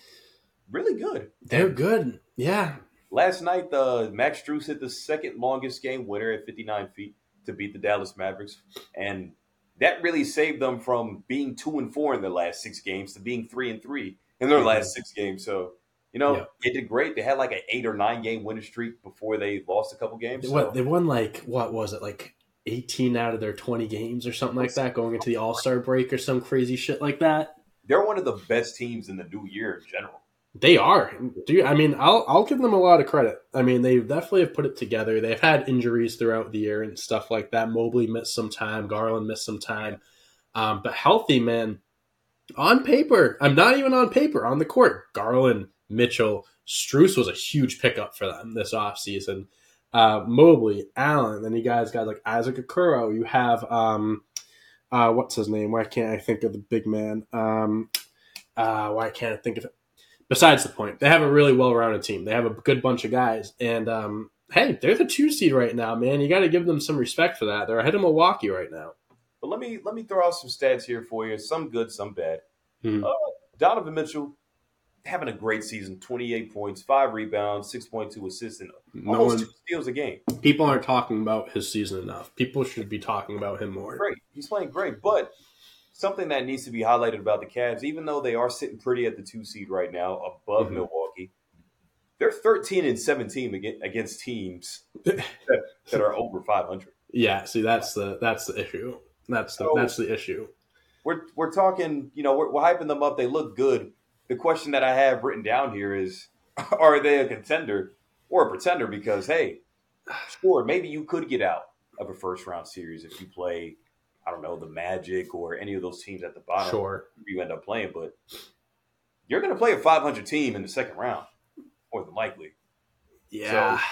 really good. They're good, yeah. Last night, the Max Strus hit the second longest game winner at fifty-nine feet to beat the Dallas Mavericks, and that really saved them from being two and four in their last six games to being three and three in their last six games. So, you know, yeah. they did great. They had like an eight or nine game winning streak before they lost a couple games. They won, so. they won like what was it like? eighteen out of their twenty games or something like that going into the All-Star break or some crazy shit like that. They're one of the best teams in the new year in general. They are. Dude, I mean, I'll I'll give them a lot of credit. I mean, they definitely have put it together. They've had injuries throughout the year and stuff like that. Mobley missed some time. Garland missed some time. Um, but healthy, man, on paper, I'm not even on paper, on the court, Garland, Mitchell, Strus was a huge pickup for them this offseason. Uh, Mobley, Allen, then you guys got like Isaac Okoro. You have um, uh, what's his name? Why can't I think of the big man? Um, uh, why can't I think of it? Besides the point, they have a really well-rounded team. They have a good bunch of guys, and um, hey, they're the two seed right now, man. You got to give them some respect for that. They're ahead of Milwaukee right now. But let me let me throw out some stats here for you. Some good, some bad. Mm-hmm. Uh, Donovan Mitchell. Having a great season, twenty-eight points, five rebounds, six point two assists, and almost no one, two steals a game. People aren't talking about his season enough. People should be talking about him more. Great. He's playing great. But something that needs to be highlighted about the Cavs, even though they are sitting pretty at the two seed right now above mm-hmm. Milwaukee, they're thirteen and seventeen against teams that, that are over five hundred. Yeah, see, that's the that's the issue. That's the, so that's the issue. We're we're talking, you know, we're, we're hyping them up. They look good. The question that I have written down here is, are they a contender or a pretender? Because, hey, sure, maybe you could get out of a first-round series if you play, I don't know, the Magic or any of those teams at the bottom. Sure. You end up playing, but you're going to play a five hundred team in the second round, more than likely. Yeah. So,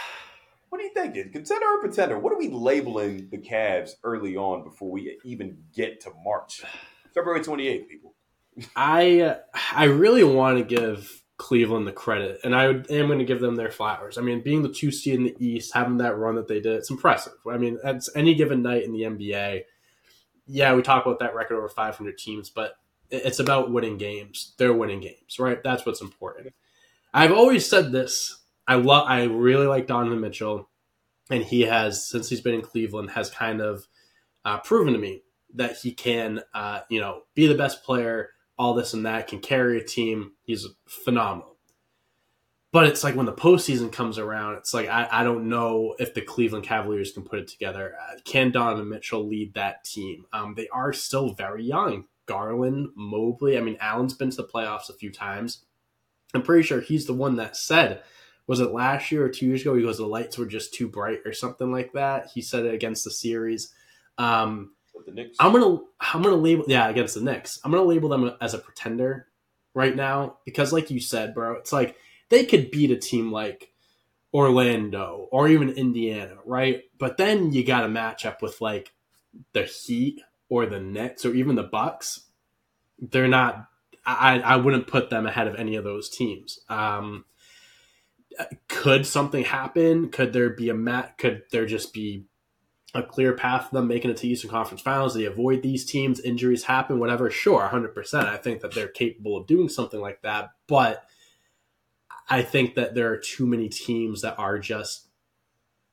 what are you thinking? Contender or pretender? What are we labeling the Cavs early on before we even get to March? February twenty-eighth, people. I I really want to give Cleveland the credit, and I am going to give them their flowers. I mean, being the two seed in the East, having that run that they did, it's impressive. I mean, at any given night in the N B A, yeah, we talk about that record over five hundred teams, but it's about winning games. They're winning games, right? That's what's important. I've always said this. I love. I really like Donovan Mitchell, and he has, since he's been in Cleveland, has kind of uh, proven to me that he can, uh, you know, be the best player, all this and that, can carry a team. He's phenomenal. But it's like when the postseason comes around, it's like I, I don't know if the Cleveland Cavaliers can put it together. Uh, can Donovan Mitchell lead that team? Um, they are still very young. Garland, Mobley. I mean, Allen's been to the playoffs a few times. I'm pretty sure he's the one that said, was it last year or two years ago? He goes, the lights were just too bright or something like that. He said it against the series. Um, With the Knicks. I'm gonna, I'm gonna label, yeah, against the Knicks. I'm gonna label them as a pretender right now because, like you said, bro, it's like they could beat a team like Orlando or even Indiana, right? But then you got to match up with like the Heat or the Nets or even the Bucks. They're not. I, I wouldn't put them ahead of any of those teams. Um, Could something happen? Could there be a mat? Could there just be a clear path for them making it to Eastern Conference Finals? They avoid these teams, injuries happen, whatever. Sure, one hundred percent. I think that they're capable of doing something like that, but I think that there are too many teams that are just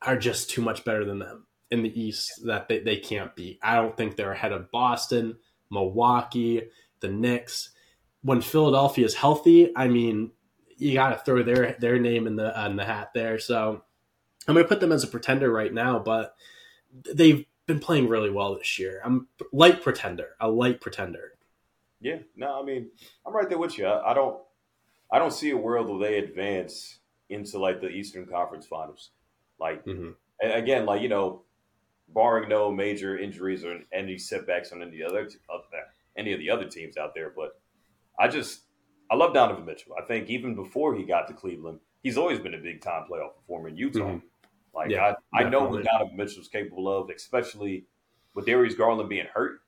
are just too much better than them in the East that they, they can't beat. I don't think they're ahead of Boston, Milwaukee, the Knicks. When Philadelphia is healthy, I mean, you got to throw their their name in the uh, in the hat there. So I'm going to put them as a pretender right now, but they've been playing really well this year. I'm light pretender, a light pretender. Yeah, no, I mean, I'm right there with you. I, I don't I don't see a world where they advance into like the Eastern Conference Finals. Like, mm-hmm. again, like, you know, barring no major injuries or any setbacks on any other any of the other teams out there, but I just I love Donovan Mitchell. I think even before he got to Cleveland, he's always been a big-time playoff performer in Utah. Mm-hmm. Like, yeah, I, I know what Donovan Mitchell's capable of, especially with Darius Garland being hurt.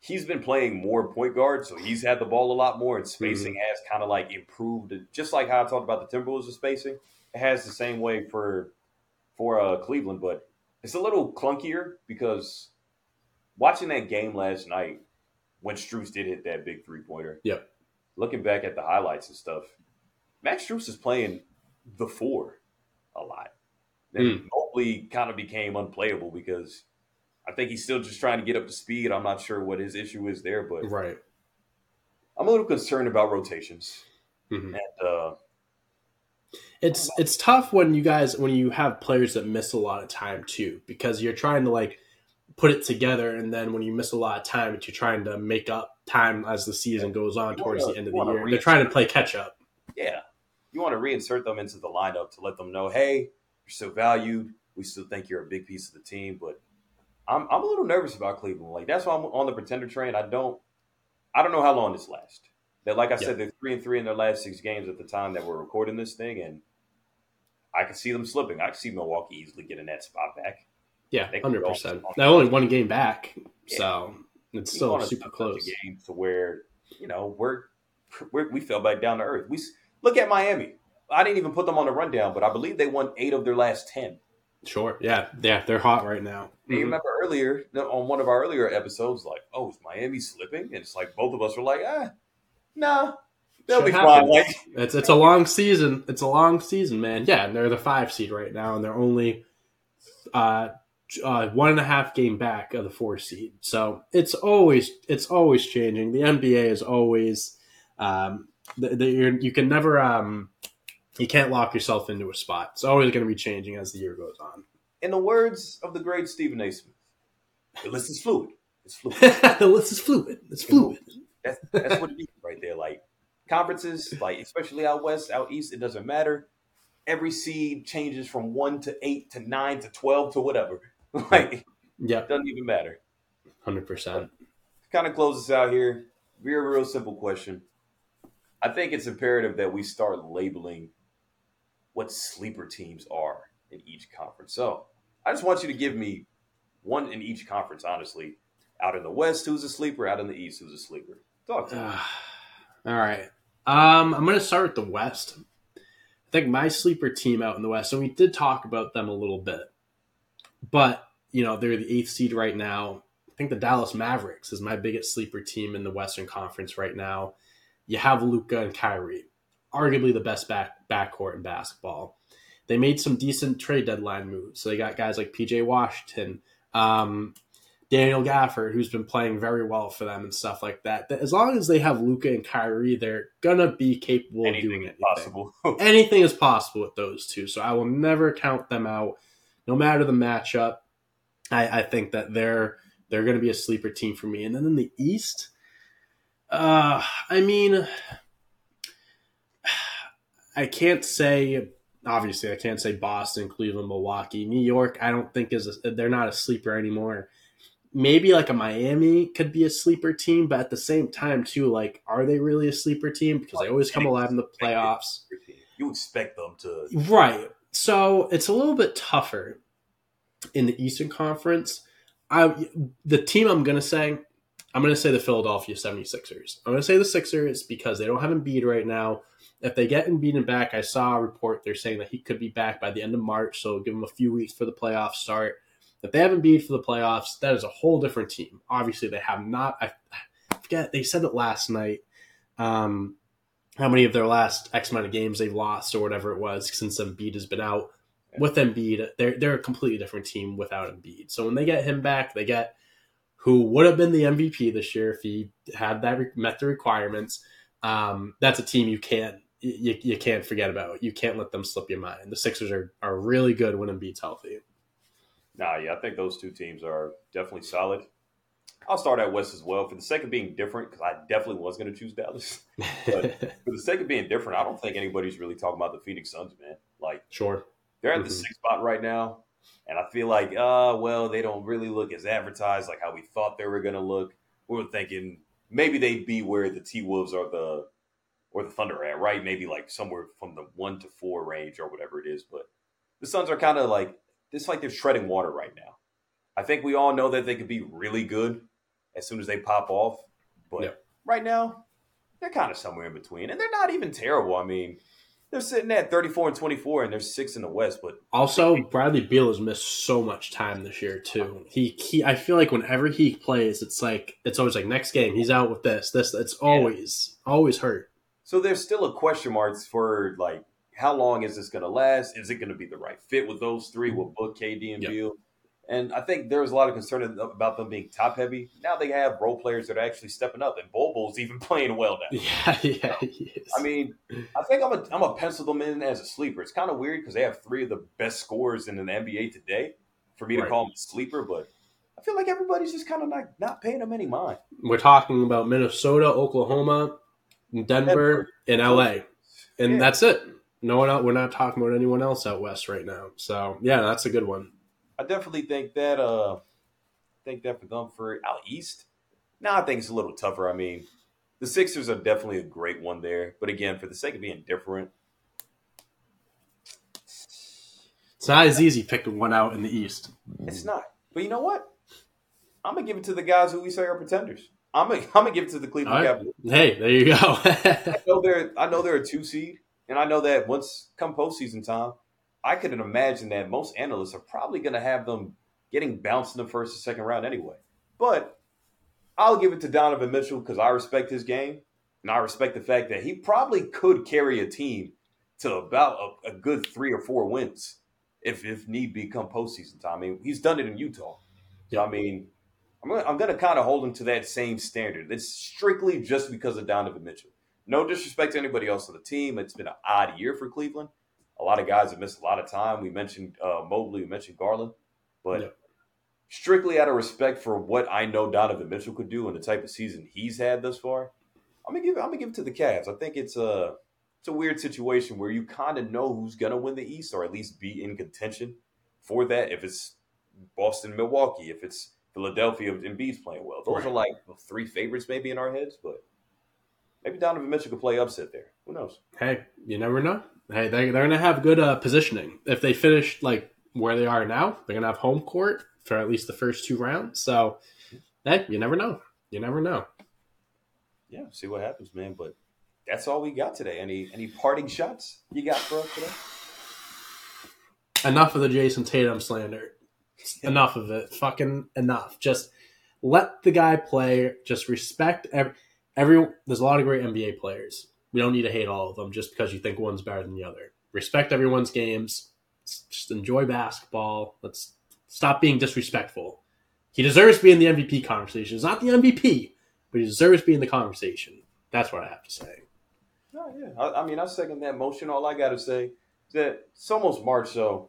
He's been playing more point guard, so he's had the ball a lot more, and spacing mm-hmm. has kind of, like, improved. Just like how I talked about the Timberwolves with spacing, it has the same way for, for uh, Cleveland, but it's a little clunkier because watching that game last night when Strus did hit that big three-pointer. Yep. Looking back at the highlights and stuff, Max Strus is playing the four a lot. Then mm. Mobley kind of became unplayable because I think he's still just trying to get up to speed. I'm not sure what his issue is there, but right. I'm a little concerned about rotations. Mm-hmm. And, uh, it's it's tough when you guys when you have players that miss a lot of time too, because you're trying to like put it together, and then when you miss a lot of time, you're trying to make up time as the season goes on towards wanna, the end of the year. Reinsert. They're trying to play catch-up. Yeah. You want to reinsert them into the lineup to let them know, hey, you're still valued. We still think you're a big piece of the team. But I'm I'm a little nervous about Cleveland. Like, that's why I'm on the pretender train. I don't I don't know how long this lasts. That, like I yeah. said, they're three and three in their last six games at the time that we're recording this thing, and I can see them slipping. I can see Milwaukee easily getting that spot back. Yeah, one hundred percent. They're only one game back, yeah. so it's still super close. Game to where, you know, we're, we're we fell back down to earth. We look at Miami. I didn't even put them on the rundown, but I believe they won eight of their last ten. Sure. Yeah. Yeah. They're hot right now. Mm-hmm. You remember earlier on one of our earlier episodes, like, oh, is Miami slipping? And it's like both of us were like, ah, nah, they'll be fine. Like, it's it's a long season. It's a long season, man. Yeah, and they're the five seed right now, and they're only uh. Uh, one and a half game back of the four seed. So it's always it's always changing. The N B A is always um, the, the, you're, you can never um, you can't lock yourself into a spot. It's always going to be changing as the year goes on. In the words of the great Stephen A. Smith, the list is fluid. It's fluid. This is fluid. It's fluid. That's, that's what it is right there. Like conferences, like especially out west, out east, it doesn't matter. Every seed changes from one to eight to nine to twelve to whatever. Like, yeah, it doesn't even matter. Hundred percent. Kind of close us out here. Real, real simple question. I think it's imperative that we start labeling what sleeper teams are in each conference. So I just want you to give me one in each conference, honestly. Out in the West, who's a sleeper? Out in the East, who's a sleeper? Talk to me. Uh, all right. Um, I'm going to start with the West. I think my sleeper team out in the West, and we did talk about them a little bit, but, you know, they're the eighth seed right now. I think the Dallas Mavericks is my biggest sleeper team in the Western Conference right now. You have Luka and Kyrie, arguably the best back backcourt in basketball. They made some decent trade deadline moves. So they got guys like P J Washington, um, Daniel Gafford, who's been playing very well for them and stuff like that. That as long as they have Luka and Kyrie, they're going to be capable anything of doing anything. Possible. Anything is possible with those two. So I will never count them out. No matter the matchup, I, I think that they're they're going to be a sleeper team for me. And then in the East, uh, I mean, I can't say... Obviously, I can't say Boston, Cleveland, Milwaukee. New York, I don't think is a, they're not a sleeper anymore. Maybe like a Miami could be a sleeper team, but at the same time, too, like, are they really a sleeper team? Because they always come alive in the playoffs. You expect them to. Right. So it's a little bit tougher in the Eastern Conference. I The team I'm going to say, I'm going to say the Philadelphia 76ers. I'm going to say the Sixers because they don't have Embiid right now. If they get Embiid back, I saw a report they're saying that he could be back by the end of March, so give him a few weeks for the playoff start. If they have Embiid for the playoffs, that is a whole different team. Obviously, they have not. I forget, they said it last night, um, how many of their last X amount of games they've lost or whatever it was since Embiid has been out. With Embiid, they're, they're a completely different team without Embiid. So when they get him back, they get who would have been the M V P this year if he had that met the requirements. Um, that's a team you can't. You, you can't forget about. You can't let them slip your mind. The Sixers are, are really good when Embiid's healthy. Nah, yeah, I think those two teams are definitely solid. I'll start at West as well. For the sake of being different, because I definitely was going to choose Dallas. But for the sake of being different, I don't think anybody's really talking about the Phoenix Suns, man. Like, sure, they're at mm-hmm. the sixth spot right now, and I feel like, uh, well, they don't really look as advertised like how we thought they were going to look. We were thinking maybe they'd be where the T-Wolves are the – or the Thunder at, right? Maybe like somewhere from the one to four range or whatever it is. But the Suns are kind of like, it's like they're treading water right now. I think we all know that they could be really good as soon as they pop off. But yeah. Right now, they're kind of somewhere in between. And they're not even terrible. I mean, they're sitting at thirty-four and twenty-four and they're six in the West. But also, Bradley Beal has missed so much time this year, too. He, he I feel like whenever he plays, it's like, it's always like next game, he's out with this, this, it's always, yeah. always hurt. So there's still a question marks for, like, how long is this going to last? Is it going to be the right fit with those three, with Book, K D, and yep. Beal? And I think there was a lot of concern about them being top-heavy. Now they have role players that are actually stepping up, and Bol Bol's even playing well now. Yeah, yeah, he is. I mean, I think I'm going to pencil them in as a sleeper. It's kind of weird because they have three of the best scorers in the N B A today for me right. to call them a sleeper, but I feel like everybody's just kind of not, not paying them any mind. We're talking about Minnesota, Oklahoma, Denver and L A, and yeah. that's it. No one else, we're not talking about anyone else out west right now. So yeah, that's a good one. I definitely think that. Uh, think that for them for out east. Now I think it's a little tougher. I mean, the Sixers are definitely a great one there, but again, for the sake of being different, it's not as easy picking one out in the East. It's not. But you know what? I'm gonna give it to the guys who we say are pretenders. I'm gonna I'm gonna give it to the Cleveland right. Cavaliers. Hey, there you go. I know they're I know they're a two seed, and I know that once come postseason time, I could imagine that most analysts are probably gonna have them getting bounced in the first or second round anyway. But I'll give it to Donovan Mitchell because I respect his game, and I respect the fact that he probably could carry a team to about a, a good three or four wins if if need be come postseason time. I mean, he's done it in Utah. Yeah. So, I mean. I'm going to, to kind of hold him to that same standard. It's strictly just because of Donovan Mitchell. No disrespect to anybody else on the team. It's been an odd year for Cleveland. A lot of guys have missed a lot of time. We mentioned uh, Mobley. We mentioned Garland. But yeah. strictly out of respect for what I know Donovan Mitchell could do and the type of season he's had thus far, I'm gonna give I'm gonna give it to the Cavs. I think it's a it's a weird situation where you kind of know who's gonna win the East or at least be in contention for that. If it's Boston, Milwaukee, if it's Philadelphia, if Embiid's playing well, those right. are like the three favorites maybe in our heads. But maybe Donovan Mitchell could play upset there. Who knows? Hey, you never know. Hey, they they're gonna have good uh, positioning if they finish like where they are now. They're gonna have home court for at least the first two rounds. So, hey, you never know. You never know. Yeah, see what happens, man. But that's all we got today. Any any parting shots you got for us today? Enough of the Jayson Tatum slander. Enough of it. Fucking enough. Just let the guy play. Just respect every, every. There's a lot of great N B A players. We don't need to hate all of them just because you think one's better than the other. Respect everyone's games. Just enjoy basketball. Let's stop being disrespectful. He deserves to be in the M V P conversation. He's not the M V P, but he deserves to be in the conversation. That's what I have to say. Oh, yeah. I, I mean, I second that motion. All I got to say is that it's almost March, so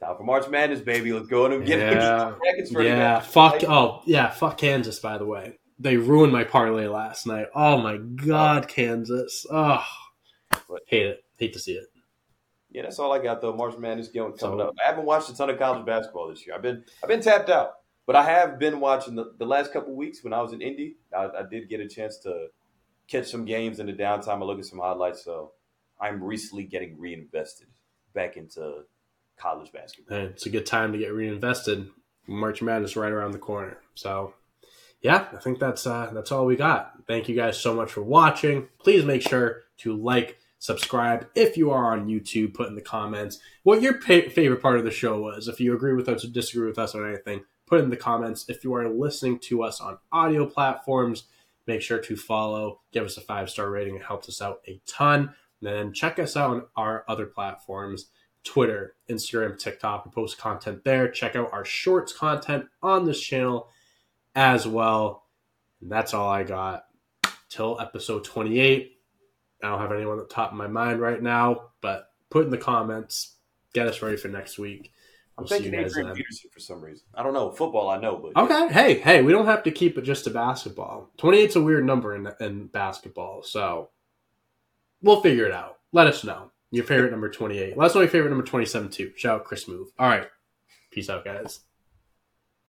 time for March Madness, baby. Let's go and get yeah. it. For yeah. Fuck. Oh, yeah. Fuck Kansas, by the way. They ruined my parlay last night. Oh, my God, Kansas. Oh, but, hate it. Hate to see it. Yeah, that's all I got, though. March Madness going coming so, up. I haven't watched a ton of college basketball this year. I've been I've been tapped out, but I have been watching the, the last couple weeks when I was in Indy. I, I did get a chance to catch some games in the downtime. I look at some highlights, so I'm recently getting reinvested back into college basketball. And it's a good time to get reinvested. March Madness right around the corner, so... Yeah, I think that's uh, that's all we got. Thank you guys so much for watching. Please make sure to like, subscribe. If you are on YouTube, put in the comments what your pa- favorite part of the show was. If you agree with us or disagree with us on anything, put in the comments. If you are listening to us on audio platforms, make sure to follow. Give us a five-star rating. It helps us out a ton. And then check us out on our other platforms, Twitter, Instagram, TikTok. We post content there. Check out our shorts content on this channel as well. And that's all I got till episode twenty-eight. I don't have anyone at the top of my mind right now, but put in the comments, get us ready for next week. We'll I'm thinking Adrian Peterson for some reason. I don't know. Football, I know, but okay. Yeah. Hey, hey, we don't have to keep it just to basketball. twenty-eight's a weird number in, in basketball, so we'll figure it out. Let us know your favorite number twenty-eight. Let us know your favorite number twenty-seven too. Shout out Chris Smoove. All right. Peace out, guys.